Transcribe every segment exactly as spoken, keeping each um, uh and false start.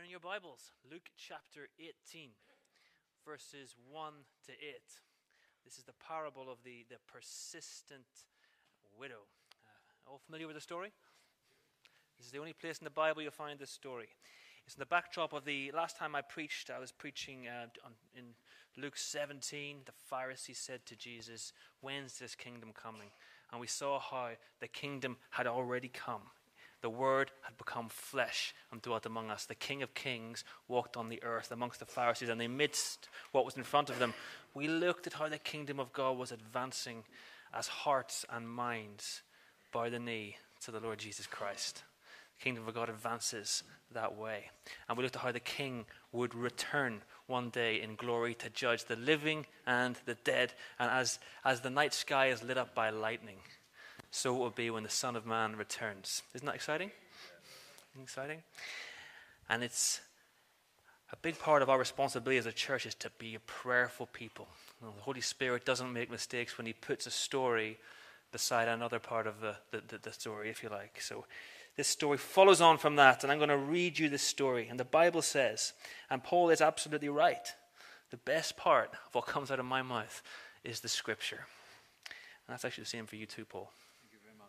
Turn your Bibles, Luke chapter eighteen, verses one to eight. This is the parable of the, the persistent widow. Uh, all familiar with the story? This is the only place in the Bible you'll find this story. It's in the backdrop of the last time I preached. I was preaching uh, on, in Luke seventeen. The Pharisee said to Jesus, "When's this kingdom coming?" And we saw how the kingdom had already come. The Word had become flesh and dwelt among us. The King of Kings walked on the earth amongst the Pharisees, and they missed what was in front of them. We looked at how the kingdom of God was advancing as hearts and minds bow the knee to the Lord Jesus Christ. The kingdom of God advances that way. And we looked at how the King would return one day in glory to judge the living and the dead. And as, as the night sky is lit up by lightning, so it will be when the Son of Man returns. Isn't that exciting? Isn't exciting? And it's a big part of our responsibility as a church is to be a prayerful people. You know, the Holy Spirit doesn't make mistakes when he puts a story beside another part of the, the, the, the story, if you like. So this story follows on from that, and I'm going to read you this story. And the Bible says, and Paul is absolutely right, the best part of what comes out of my mouth is the Scripture. And that's actually the same for you too, Paul.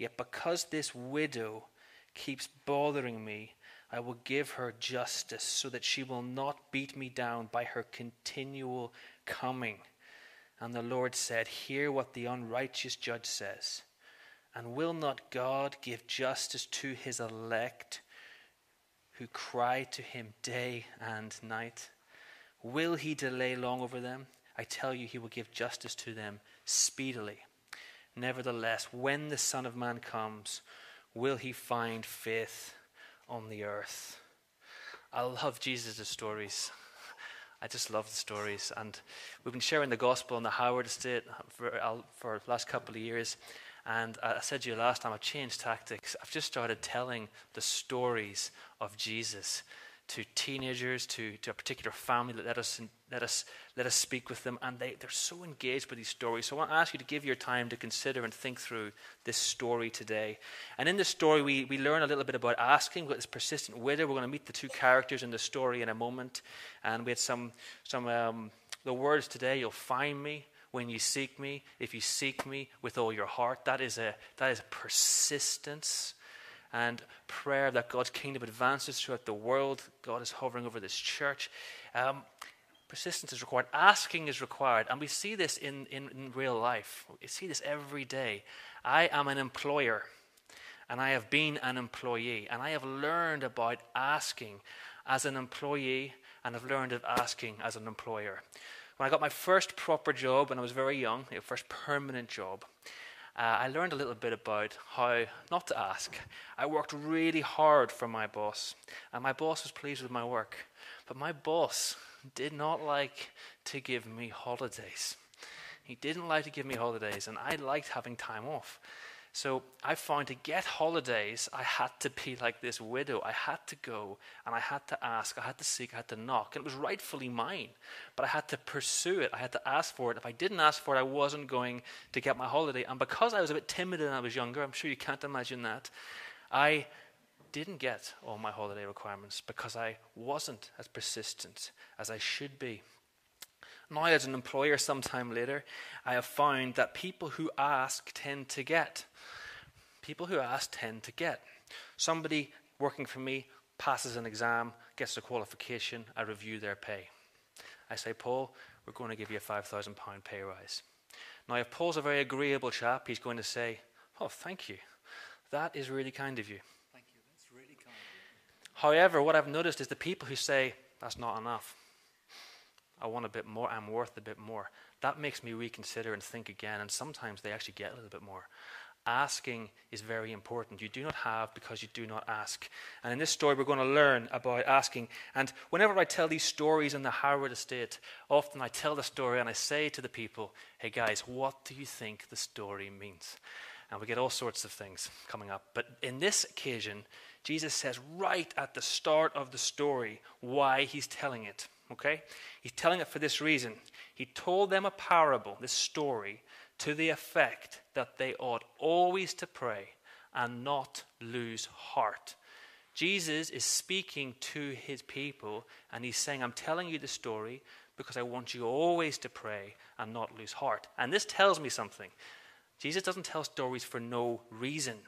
yet because this widow keeps bothering me, I will give her justice so that she will not beat me down by her continual coming." And the Lord said, "Hear what the unrighteous judge says. And will not God give justice to his elect who cry to him day and night? Will he delay long over them? I tell you, he will give justice to them speedily. Nevertheless, when the Son of Man comes, will he find faith on the earth?" I love Jesus' stories. I just love the stories. And we've been sharing the gospel on the Howard Estate for, for the last couple of years. And I said to you last time, I've changed tactics. I've just started telling the stories of Jesus to teenagers, to, to a particular family. That let us let us let us speak with them, and they, they're so engaged with these stories. So I want to ask you to give your time to consider and think through this story today. And in this story, we, we learn a little bit about asking. We've got this persistent widow. We're going to meet the two characters in the story in a moment. And we had some some um, the words today. "You'll find me when you seek me, if you seek me with all your heart." That is a that is a persistence. And prayer that God's kingdom advances throughout the world. God is hovering over this church. Um, persistence is required. Asking is required. And we see this in, in, in real life. We see this every day. I am an employer, and I have been an employee. And I have learned about asking as an employee, and I've learned of asking as an employer. When I got my first proper job, when I was very young, my first permanent job, Uh, I learned a little bit about how not to ask. I worked really hard for my boss, and my boss was pleased with my work. But my boss did not like to give me holidays. He didn't like to give me holidays, and I liked having time off. So I found to get holidays, I had to be like this widow. I had to go, and I had to ask, I had to seek, I had to knock. And it was rightfully mine, but I had to pursue it. I had to ask for it. If I didn't ask for it, I wasn't going to get my holiday. And because I was a bit timid when I was younger, I'm sure you can't imagine that, I didn't get all my holiday requirements because I wasn't as persistent as I should be. Now, as an employer, sometime later, I have found that people who ask tend to get. People who ask tend to get. Somebody working for me passes an exam, gets a qualification, I review their pay. I say, "Paul, we're going to give you a five thousand pounds pay rise." Now, if Paul's a very agreeable chap, he's going to say, "Oh, thank you. That is really kind of you." Thank you. That's really kind of you. However, what I've noticed is the people who say, "That's not enough. I want a bit more, I'm worth a bit more," that makes me reconsider and think again, and sometimes they actually get a little bit more. Asking is very important. You do not have because you do not ask. And in this story, we're going to learn about asking. And whenever I tell these stories in the Harwood estate, often I tell the story and I say to the people, hey guys, what do you think the story means? And we get all sorts of things coming up. But in this occasion, Jesus says right at the start of the story why he's telling it. Okay? He's telling it for this reason. He told them a parable, this story, to the effect that they ought always to pray and not lose heart. Jesus is speaking to his people and he's saying, I'm telling you the story because I want you always to pray and not lose heart. And this tells me something. Jesus doesn't tell stories for no reason.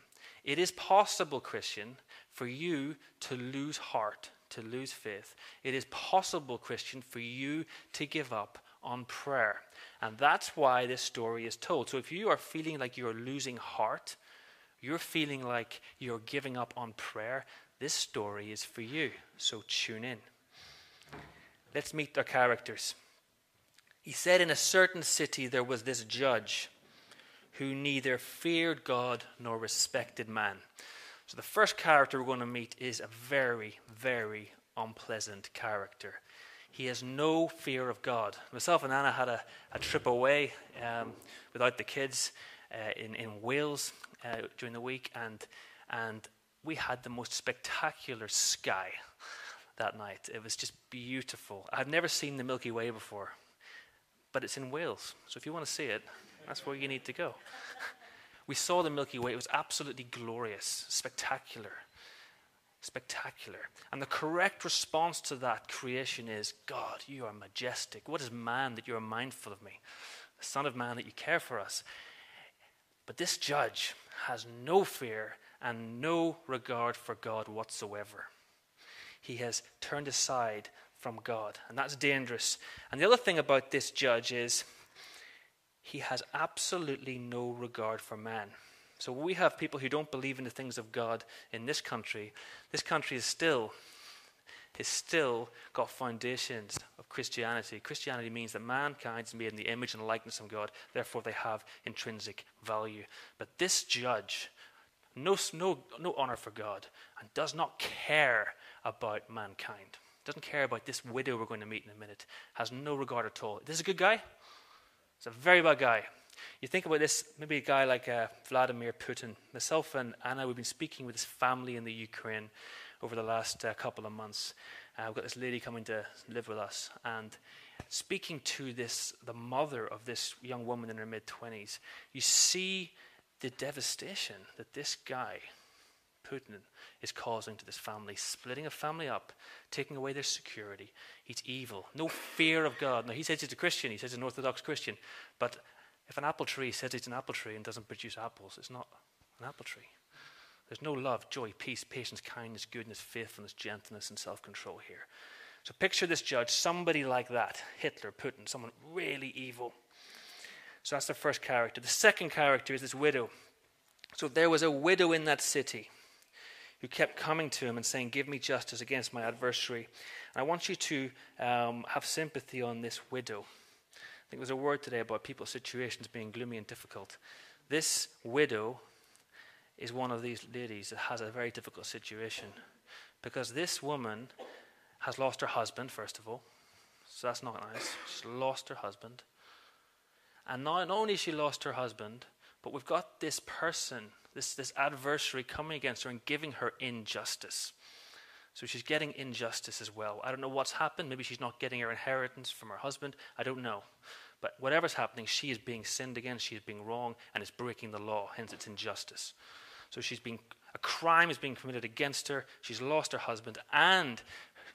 It is possible, Christian, for you to lose heart, to lose faith. It is possible, Christian, for you to give up on prayer. And that's why this story is told. So if you are feeling like you're losing heart, you're feeling like you're giving up on prayer, this story is for you. So tune in. Let's meet our characters. He said, in a certain city there was this judge who neither feared God nor respected man. So the first character we're going to meet is a very, very unpleasant character. He has no fear of God. Myself and Anna had a, a trip away um, without the kids uh, in, in Wales uh, during the week, and and we had the most spectacular sky that night. It was just beautiful. I've never seen the Milky Way before, but it's in Wales. So if you want to see it, that's where you need to go. We saw the Milky Way. It was absolutely glorious, spectacular. Spectacular. And the correct response to that creation is, God, you are majestic. What is man that you are mindful of me? The Son of Man that you care for us. But this judge has no fear and no regard for God whatsoever. He has turned aside from God, and that's dangerous. And the other thing about this judge is he has absolutely no regard for man. So we have people who don't believe in the things of God in this country. This country is still, is still got foundations of Christianity. Christianity means that mankind is made in the image and likeness of God. Therefore, they have intrinsic value. But this judge, no, no, no honor for God, and does not care about mankind. Doesn't care about this widow we're going to meet in a minute. Has no regard at all. Is this a good guy? It's a very bad guy. You think about this, maybe a guy like uh, Vladimir Putin. Myself and Anna, we've been speaking with his family in the Ukraine over the last uh, couple of months. Uh, we've got this lady coming to live with us, and speaking to this, the mother of this young woman in her mid-twenties, you see the devastation that this guy, Putin, is causing to this family, splitting a family up, taking away their security. He's evil. No fear of God. Now, he says he's a Christian. He says he's an Orthodox Christian, but if an apple tree says it's an apple tree and doesn't produce apples, it's not an apple tree. There's no love, joy, peace, patience, kindness, goodness, faithfulness, gentleness, and self-control here. So picture this judge, somebody like that, Hitler, Putin, someone really evil. So that's the first character. The second character is this widow. So there was a widow in that city who kept coming to him and saying, give me justice against my adversary. And I want you to um, have sympathy on this widow. I think there was a word today about people's situations being gloomy and difficult. This widow is one of these ladies that has a very difficult situation, because this woman has lost her husband, first of all. So that's not nice. She's lost her husband. And not only she lost her husband, but we've got this person, this, this adversary coming against her and giving her injustice. So she's getting injustice as well. I don't know what's happened. Maybe she's not getting her inheritance from her husband. I don't know. But whatever's happening, she is being sinned against. She is being wrong, and it's breaking the law. Hence, it's injustice. So she's being, a crime is being committed against her. She's lost her husband. And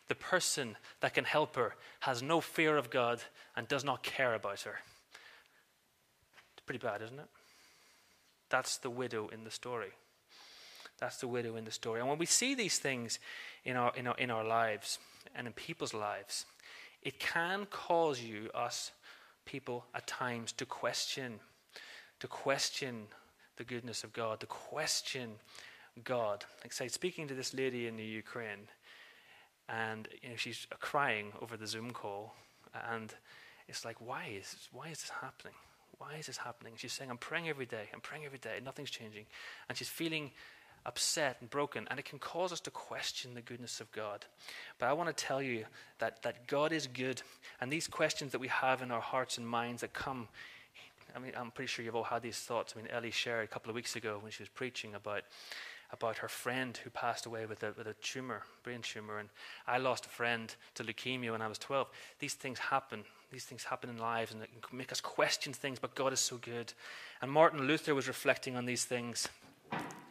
the person that can help her has no fear of God and does not care about her. It's pretty bad, isn't it? That's the widow in the story. That's the widow in the story. And when we see these things in our, in our, in our lives and in people's lives, it can cause you, us people at times, to question, to question the goodness of God, to question God. Like I say, speaking to this lady in the Ukraine, and you know, she's crying over the Zoom call, and it's like, why is why is this happening? why is this happening? She's saying, I'm praying every day, I'm praying every day, nothing's changing. And she's feeling upset and broken, and it can cause us to question the goodness of God. But I want to tell you that, that God is good, and these questions that we have in our hearts and minds that come, I mean, I'm pretty sure you've all had these thoughts. I mean, Ellie shared a couple of weeks ago when she was preaching about about her friend who passed away with a with a tumor, brain tumor, and I lost a friend to leukemia when I was twelve. These things happen. These things happen in lives, and it can make us question things, but God is so good. And Martin Luther was reflecting on these things.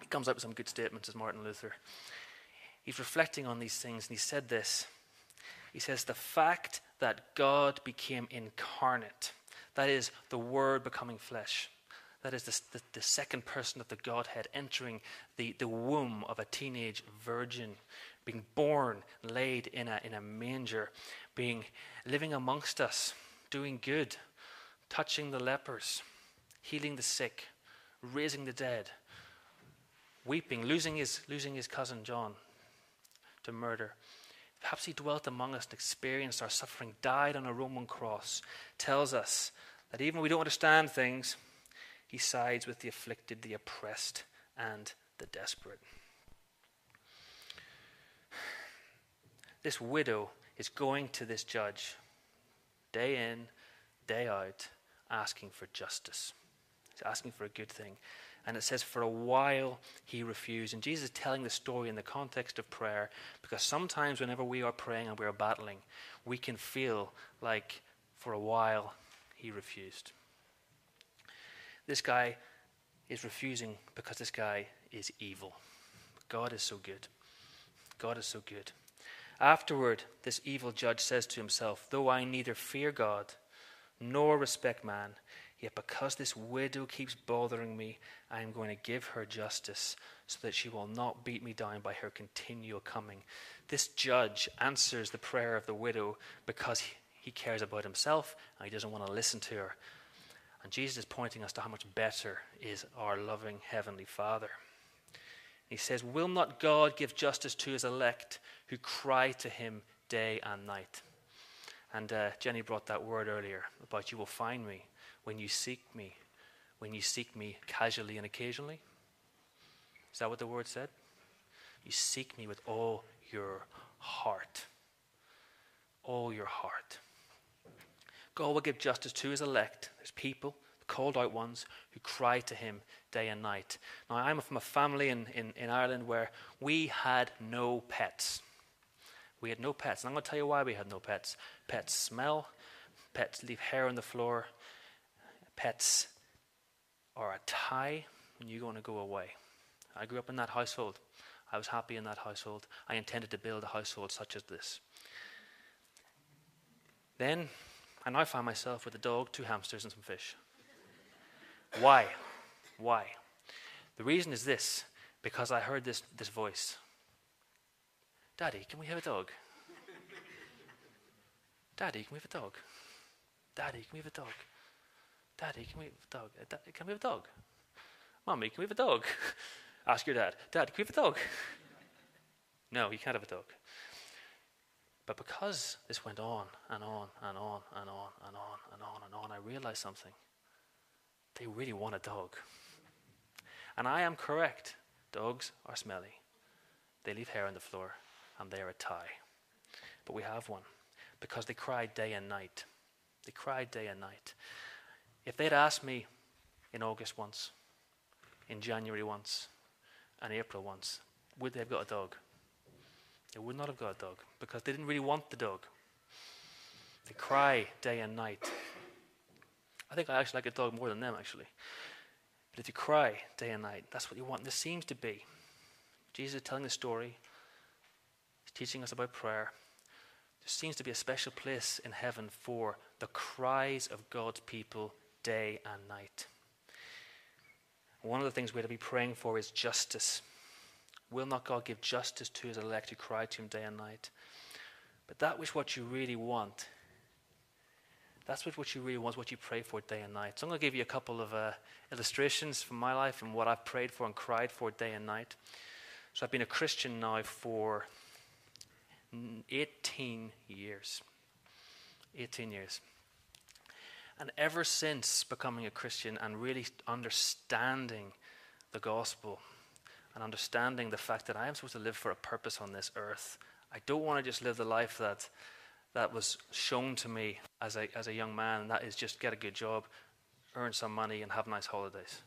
He comes up with some good statements as Martin Luther. He's reflecting on these things, and he said this. He says, the fact that God became incarnate, that is, the Word becoming flesh, that is the, the, the second person of the Godhead entering the, the womb of a teenage virgin, being born, laid in a in a manger, being living amongst us, doing good, touching the lepers, healing the sick, raising the dead, weeping, losing his losing his cousin John to murder. Perhaps he dwelt among us and experienced our suffering, died on a Roman cross, tells us that even when we don't understand things, he sides with the afflicted, the oppressed, and the desperate. This widow is going to this judge, day in, day out, asking for justice. He's asking for a good thing. And it says, for a while he refused. And Jesus is telling the story in the context of prayer, because sometimes whenever we are praying and we are battling, we can feel like, for a while, he refused. This guy is refusing because this guy is evil. God is so good. God is so good. Afterward, this evil judge says to himself, though I neither fear God nor respect man, yet because this widow keeps bothering me, I am going to give her justice so that she will not beat me down by her continual coming. This judge answers the prayer of the widow because he cares about himself and he doesn't want to listen to her. And Jesus is pointing us to how much better is our loving Heavenly Father. He says, will not God give justice to his elect who cry to him day and night? And uh, Jenny brought that word earlier about you will find me when you seek me, when you seek me casually and occasionally. Is that what the word said? You seek me with all your heart. All your heart. God will give justice to his elect. There's people, called out ones, who cry to him day and night. Now, I'm from a family in, in, in Ireland where we had no pets. We had no pets. And I'm going to tell you why we had no pets. Pets smell. Pets leave hair on the floor. Pets are a tie and you're going to go away. I grew up in that household. I was happy in that household. I intended to build a household such as this. Then I now find myself with a dog, two hamsters, and some fish. Why? Why? The reason is this, because I heard this, this voice. Daddy, can we have a dog? Daddy, can we have a dog? Daddy, can we have a dog? Daddy, can we have a dog? Daddy, can we have a dog? Mommy, can we have a dog? Ask your dad. Dad, can we have a dog? No, you can't have a dog. But because this went on and on and on and on and on and on and on, I realized something. They really want a dog. And I am correct. Dogs are smelly. They leave hair on the floor and they are a tie. But we have one because they cried day and night. They cried day and night. If they'd asked me in August once, in January once, and April once, would they have got a dog? They would not have got a dog because they didn't really want the dog. They cry day and night. I think I actually like a dog more than them, actually. But if you cry day and night, that's what you want. And this seems to be. Jesus is telling the story. He's teaching us about prayer. There seems to be a special place in heaven for the cries of God's people day and night. One of the things we're to be praying for is justice. Will not God give justice to his elect who cry to him day and night? But that was what you really want. That's what, what you really want, what you pray for day and night. So I'm going to give you a couple of uh, illustrations from my life and what I've prayed for and cried for day and night. So I've been a Christian now for eighteen years. eighteen years. And ever since becoming a Christian and really understanding the gospel and understanding the fact that I am supposed to live for a purpose on this earth, I don't want to just live the life that that was shown to me as a as a young man, and that is just get a good job, earn some money, and have nice holidays.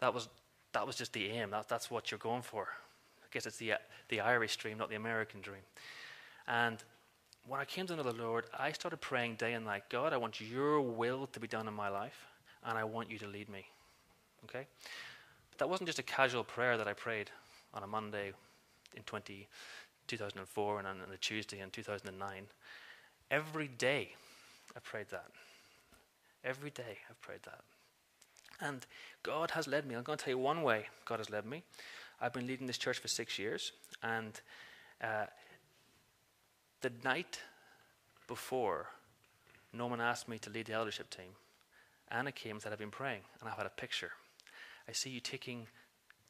That was that was just the aim. That that's what you're going for. I guess it's the the Irish dream, not the American dream. And when I came to know the Lord, I started praying day and night, God, I want your will to be done in my life, and I want you to lead me. Okay? But that wasn't just a casual prayer that I prayed on a Monday in two thousand four and on a Tuesday in two thousand nine. Every day I prayed that. Every day I've prayed that. And God has led me. I'm going to tell you one way God has led me. I've been leading this church for six years, and uh, the night before, Norman asked me to lead the eldership team. Anna came and said, I've been praying, and I've had a picture. I see you taking,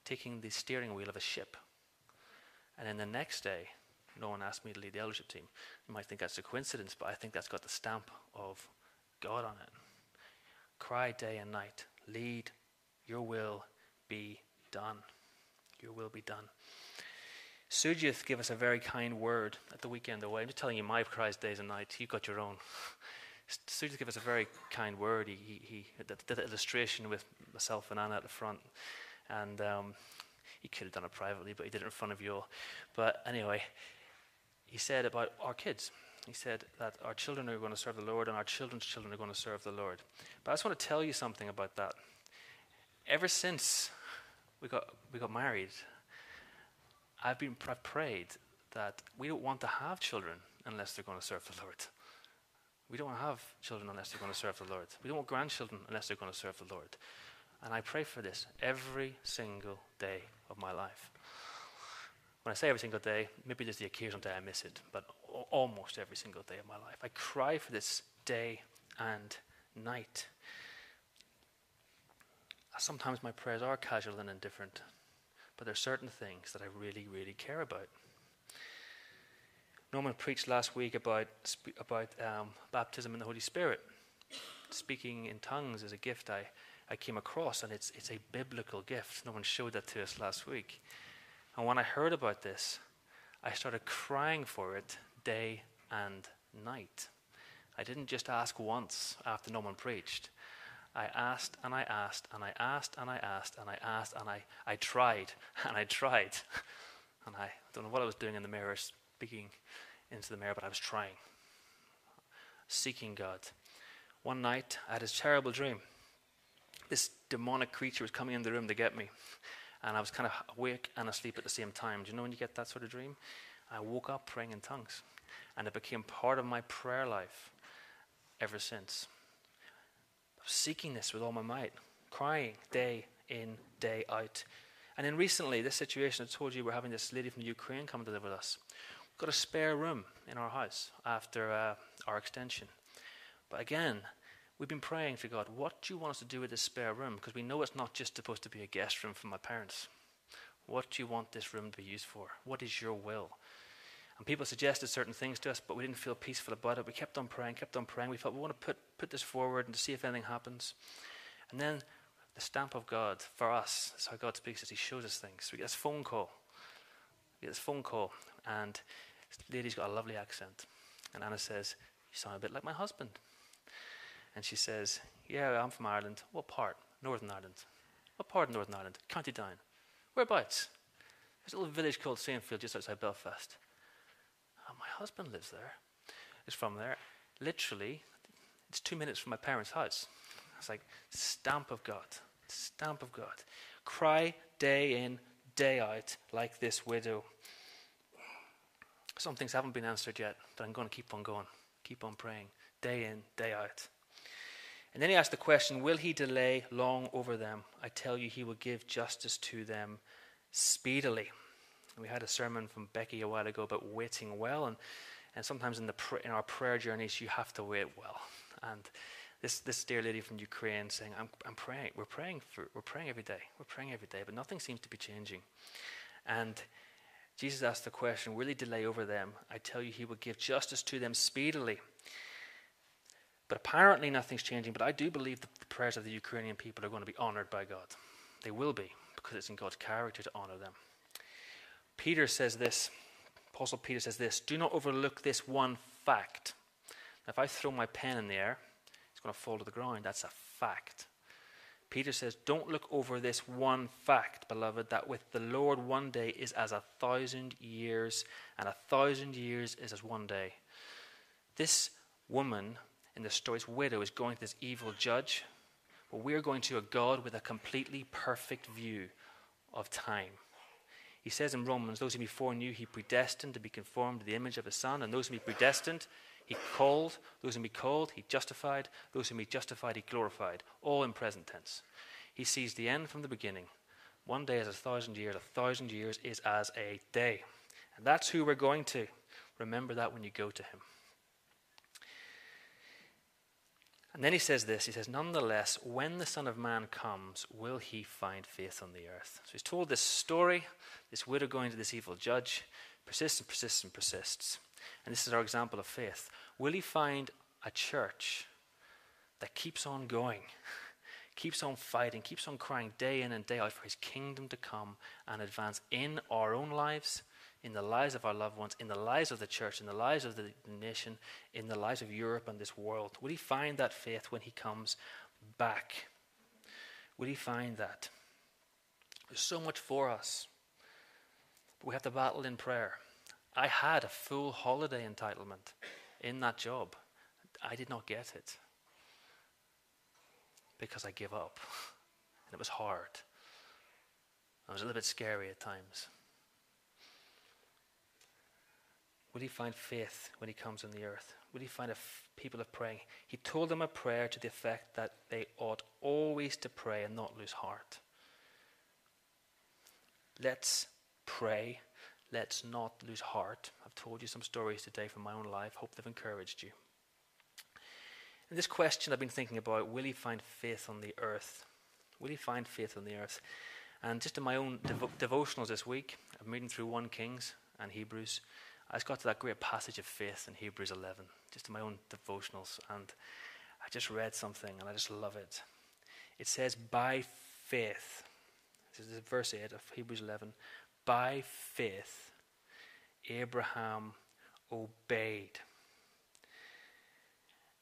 taking the steering wheel of a ship. And then the next day, Norman asked me to lead the eldership team. You might think that's a coincidence, but I think that's got the stamp of God on it. Cry day and night, lead, your will be done. Your will be done. Sujith gave us a very kind word at the weekend away. I'm just telling you my cries days and nights. You've got your own. Sujith gave us a very kind word. He, he, he did the illustration with myself and Anna at the front. And um, he could have done it privately, but he did it in front of you all. But anyway, he said about our kids. He said that our children are going to serve the Lord and our children's children are going to serve the Lord. But I just want to tell you something about that. Ever since we got we got married, I've been I've prayed that we don't want to have children unless they're going to serve the Lord. We don't want to have children unless they're going to serve the Lord. We don't want grandchildren unless they're going to serve the Lord. And I pray for this every single day of my life. When I say every single day, maybe there's the occasional day I miss it, but almost every single day of my life. I cry for this day and night. Sometimes my prayers are casual and indifferent, but there are certain things that I really, really care about. Norman preached last week about about um, baptism in the Holy Spirit. Speaking in tongues is a gift I, I came across, and it's it's a biblical gift. Norman showed that to us last week. And when I heard about this, I started crying for it day and night. I didn't just ask once after Norman preached. I asked and I asked and I asked and I asked and I asked and I, I tried and I tried. And I don't know what I was doing in the mirror, speaking into the mirror, but I was trying, seeking God. One night, I had this terrible dream. This demonic creature was coming in the room to get me. And I was kind of awake and asleep at the same time. Do you know when you get that sort of dream? I woke up praying in tongues. And it became part of my prayer life ever since. Seeking this with all my might, crying day in, day out. And then recently, this situation, I told you we're having this lady from Ukraine come to live with us. We've got a spare room in our house after uh, our extension. But again, we've been praying for God, what do you want us to do with this spare room? Because we know it's not just supposed to be a guest room for my parents. What do you want this room to be used for? What is your will? And people suggested certain things to us, but we didn't feel peaceful about it. We kept on praying, kept on praying. We thought, we want to put, put this forward and to see if anything happens. And then the stamp of God for us, that's how God speaks, is he shows us things. We get this phone call. We get this phone call, and this lady's got a lovely accent. And Anna says, you sound a bit like my husband. And she says, yeah, I'm from Ireland. What part? Northern Ireland. What part of Northern Ireland? County Down. Whereabouts? There's a little village called Sainfield just outside Belfast. Oh, my husband lives there. It's from there. Literally, it's two minutes from my parents' house. It's like, stamp of God. Stamp of God. Cry day in, day out, like this widow. Some things haven't been answered yet, but I'm going to keep on going. Keep on praying. Day in, day out. And then he asked the question, will he delay long over them? I tell you, he will give justice to them speedily. We had a sermon from Becky a while ago about waiting well, and, and sometimes in the pr- in our prayer journeys you have to wait well. And this this dear lady from Ukraine saying, I'm I'm praying, we're praying for we're praying every day, we're praying every day, but nothing seems to be changing. And Jesus asked the question, will he delay over them? I tell you, he will give justice to them speedily. But apparently nothing's changing. But I do believe that the prayers of the Ukrainian people are going to be honored by God. They will be, because it's in God's character to honor them. Peter says this, Apostle Peter says this, do not overlook this one fact. Now, if I throw my pen in the air, it's going to fall to the ground. That's a fact. Peter says, don't look over this one fact, beloved, that with the Lord one day is as a thousand years, and a thousand years is as one day. This woman in the story's widow is going to this evil judge, but we're going to a God with a completely perfect view of time. He says in Romans, those who before knew he predestined to be conformed to the image of his Son, and those whom he predestined, he called. Those whom he called, he justified. Those whom he justified, he glorified. All in present tense. He sees the end from the beginning. One day is a thousand years. A thousand years is as a day. And that's who we're going to. Remember that when you go to him. And then he says this. He says, nonetheless, when the Son of Man comes, will he find faith on the earth? So he's told this story. This widow going to this evil judge. Persists and persists and persists. And this is our example of faith. Will he find a church that keeps on going, keeps on fighting, keeps on crying day in and day out for his kingdom to come and advance in our own lives, in the lives of our loved ones, in the lives of the church, in the lives of the nation, in the lives of Europe and this world? Will he find that faith when he comes back? Will he find that? There's so much for us, but we have to battle in prayer. I had a full holiday entitlement in that job. I did not get it because I gave up. And it was hard. It was a little bit scary at times. Will he find faith when he comes on the earth? Will he find a f- people of praying? He told them a prayer to the effect that they ought always to pray and not lose heart. Let's pray. Let's not lose heart. I've told you some stories today from my own life. Hope they've encouraged you. And this question I've been thinking about, will he find faith on the earth? Will he find faith on the earth? And just in my own devo- devotionals this week, I'm reading through First Kings and Hebrews. I just got to that great passage of faith in Hebrews eleven, just in my own devotionals. And I just read something, and I just love it. It says, by faith, this is verse eight of Hebrews eleven, by faith, Abraham obeyed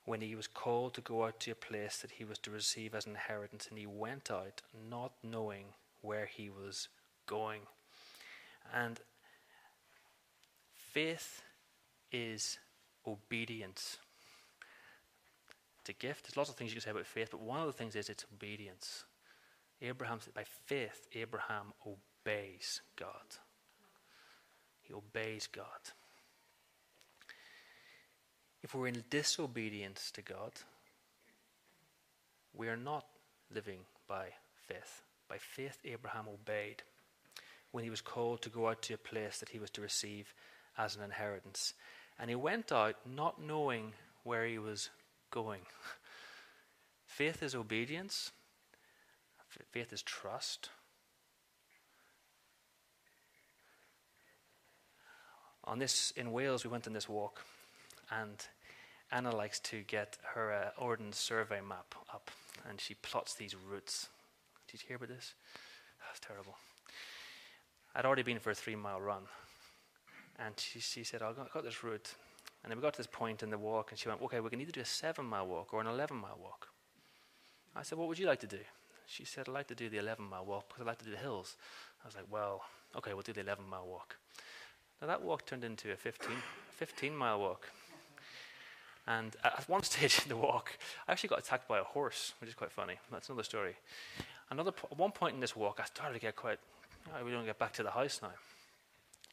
when he was called to go out to a place that he was to receive as an inheritance, and he went out not knowing where he was going. And faith is obedience. It's a gift. There's lots of things you can say about faith, but one of the things is it's obedience. Abraham said, by faith, Abraham obeyed. Obeys God. He obeys God. If we're in disobedience to God, we are not living by faith. By faith, Abraham obeyed when he was called to go out to a place that he was to receive as an inheritance. And he went out not knowing where he was going. Faith is obedience. Faith is trust. On this, in Wales, we went on this walk, and Anna likes to get her uh, Ordnance Survey map up, and she plots these routes. Did you hear about this? That's terrible. I'd already been for a three-mile run, and she, she said, oh, I got this route. And then we got to this point in the walk, and she went, okay, we can either do a seven-mile walk or an eleven-mile walk. I said, what would you like to do? She said, I'd like to do the eleven-mile walk because I'd like to do the hills. I was like, well, okay, we'll do the eleven-mile walk. Now that walk turned into a fifteen, fifteen mile walk. And at one stage in the walk, I actually got attacked by a horse, which is quite funny. That's another story. Another po- at one point in this walk, I started to get quite, oh, we don't get back to the house now.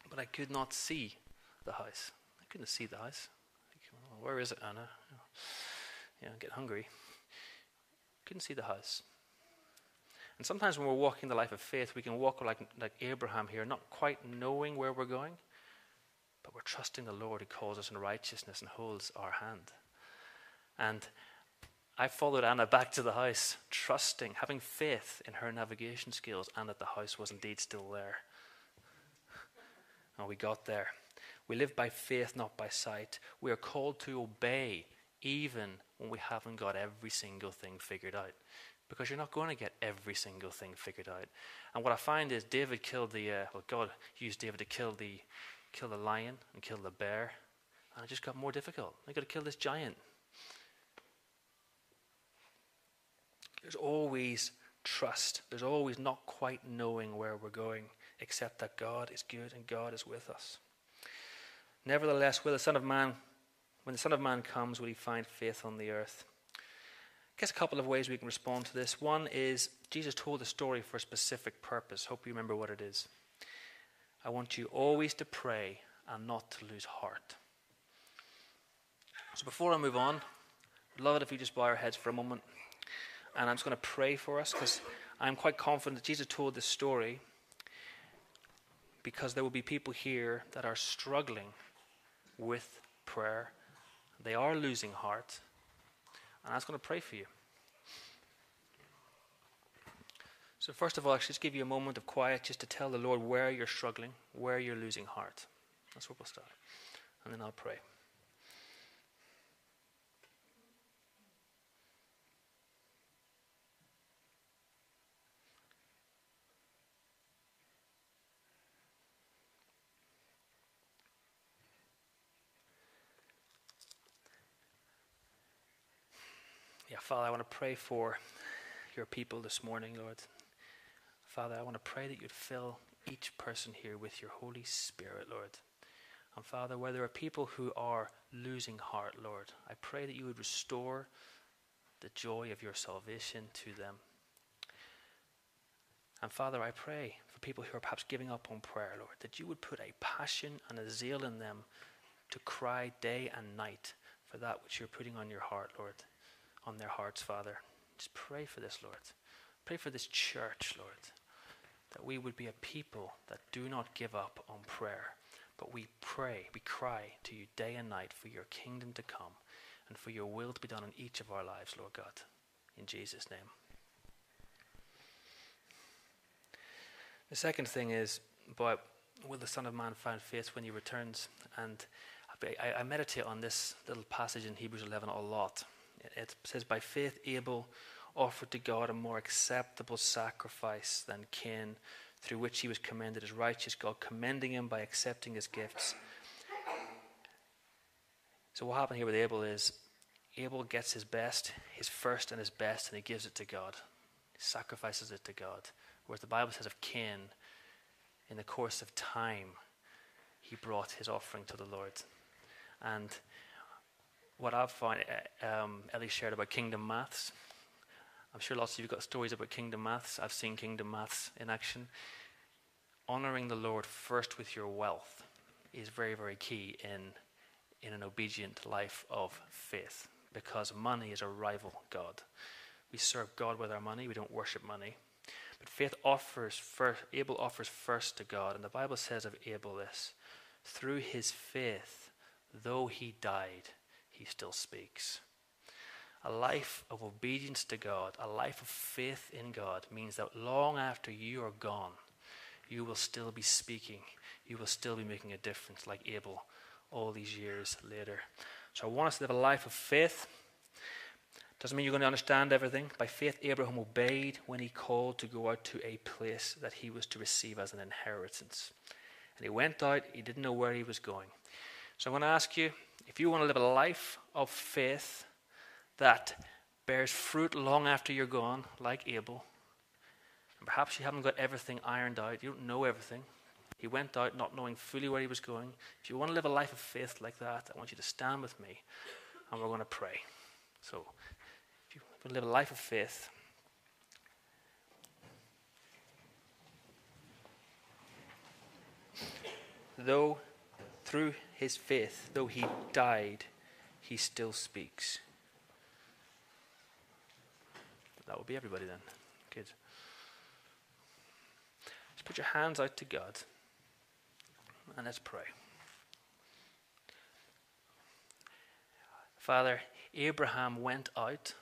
But I could not see the house. I couldn't see the house. Where is it, Anna? You know, get hungry. Couldn't see the house. And sometimes when we're walking the life of faith, we can walk like like Abraham here, not quite knowing where we're going, but we're trusting the Lord who calls us in righteousness and holds our hand. And I followed Anna back to the house, trusting, having faith in her navigation skills, and that the house was indeed still there. And we got there. We live by faith, not by sight. We are called to obey even when we haven't got every single thing figured out. Because you're not going to get every single thing figured out. And what I find is David killed the, uh, well, God used David to kill the, kill the lion and kill the bear. And it just got more difficult. They've got to kill this giant. There's always trust. There's always not quite knowing where we're going, except that God is good and God is with us. Nevertheless, will the Son of Man, when the Son of Man comes, will he find faith on the earth? I guess a couple of ways we can respond to this. One is Jesus told a story for a specific purpose. Hope you remember what it is. I want you always to pray and not to lose heart. So before I move on, I'd love it if you just bow our heads for a moment. And I'm just going to pray for us, because I'm quite confident that Jesus told this story because there will be people here that are struggling with prayer. They are losing heart. And I'm just going to pray for you. So first of all, actually, just give you a moment of quiet just to tell the Lord where you're struggling, where you're losing heart. That's where we'll start. And then I'll pray. Yeah, Father, I want to pray for your people this morning, Lord. Father, I want to pray that you'd fill each person here with your Holy Spirit, Lord. And Father, where there are people who are losing heart, Lord, I pray that you would restore the joy of your salvation to them. And Father, I pray for people who are perhaps giving up on prayer, Lord, that you would put a passion and a zeal in them to cry day and night for that which you're putting on your heart, Lord. On their hearts, Father. Just pray for this, Lord. Pray for this church, Lord, that we would be a people that do not give up on prayer, but we pray, we cry to you day and night for your kingdom to come and for your will to be done in each of our lives, Lord God. In Jesus' name. The second thing is about, will the Son of Man find faith when he returns? And I, I meditate on this little passage in Hebrews eleven a lot. It says, by faith Abel offered to God a more acceptable sacrifice than Cain, through which he was commended as righteous, God commending him by accepting his gifts. So what happened here with Abel is, Abel gets his best, his first and his best, and he gives it to God. He sacrifices it to God. Whereas the Bible says of Cain, in the course of time, he brought his offering to the Lord. And what I've found, um, Ellie shared about kingdom maths. I'm sure lots of you have got stories about kingdom maths. I've seen kingdom maths in action. Honoring the Lord first with your wealth is very, very key in, in an obedient life of faith, because money is a rival God. We serve God with our money. We don't worship money. But faith offers first, Abel offers first to God. And the Bible says of Abel this, through his faith, though he died, he still speaks. A life of obedience to God, a life of faith in God, means that long after you are gone, you will still be speaking. You will still be making a difference, like Abel, all these years later. So I want us to live a life of faith. Doesn't mean you're going to understand everything. By faith, Abraham obeyed when he called to go out to a place that he was to receive as an inheritance. And he went out, he didn't know where he was going. So I'm going to ask you, if you want to live a life of faith that bears fruit long after you're gone, like Abel, and perhaps you haven't got everything ironed out, you don't know everything, he went out not knowing fully where he was going. If you want to live a life of faith like that, I want you to stand with me, and we're going to pray. So, if you want to live a life of faith, though through his faith, though he died, he still speaks. That will be everybody then. Good. Just put your hands out to God and let's pray. Father, Abraham went out,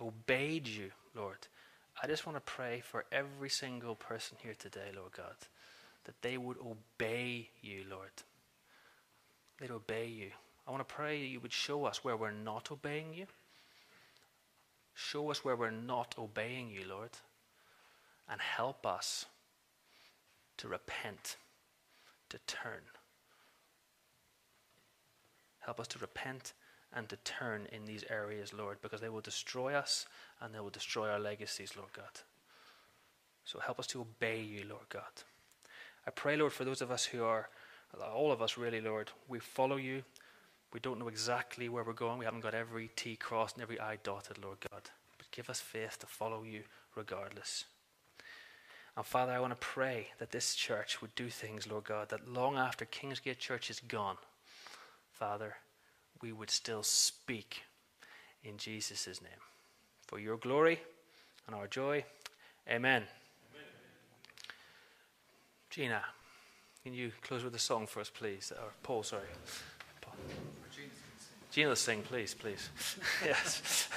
obeyed you, Lord. I just want to pray for every single person here today, Lord God, that they would obey you, Lord. They'd obey you. I I want to pray that you would show us where we're not obeying you. Show us where we're not obeying you, Lord, and help us to repent, to turn. Help us to repent and to turn in these areas, Lord, because they will destroy us and they will destroy our legacies, Lord God. So help us to obey you, Lord God. I pray, Lord, for those of us who are, all of us really, Lord, we follow you. We don't know exactly where we're going. We haven't got every T crossed and every I dotted, Lord God. But give us faith to follow you regardless. And Father, I want to pray that this church would do things, Lord God, that long after Kingsgate Church is gone, Father, we would still speak in Jesus' name. For your glory and our joy, amen. Amen. Gina, can you close with a song for us, please? Or Paul, sorry. Paul. Gina, sing, please, please. Yes.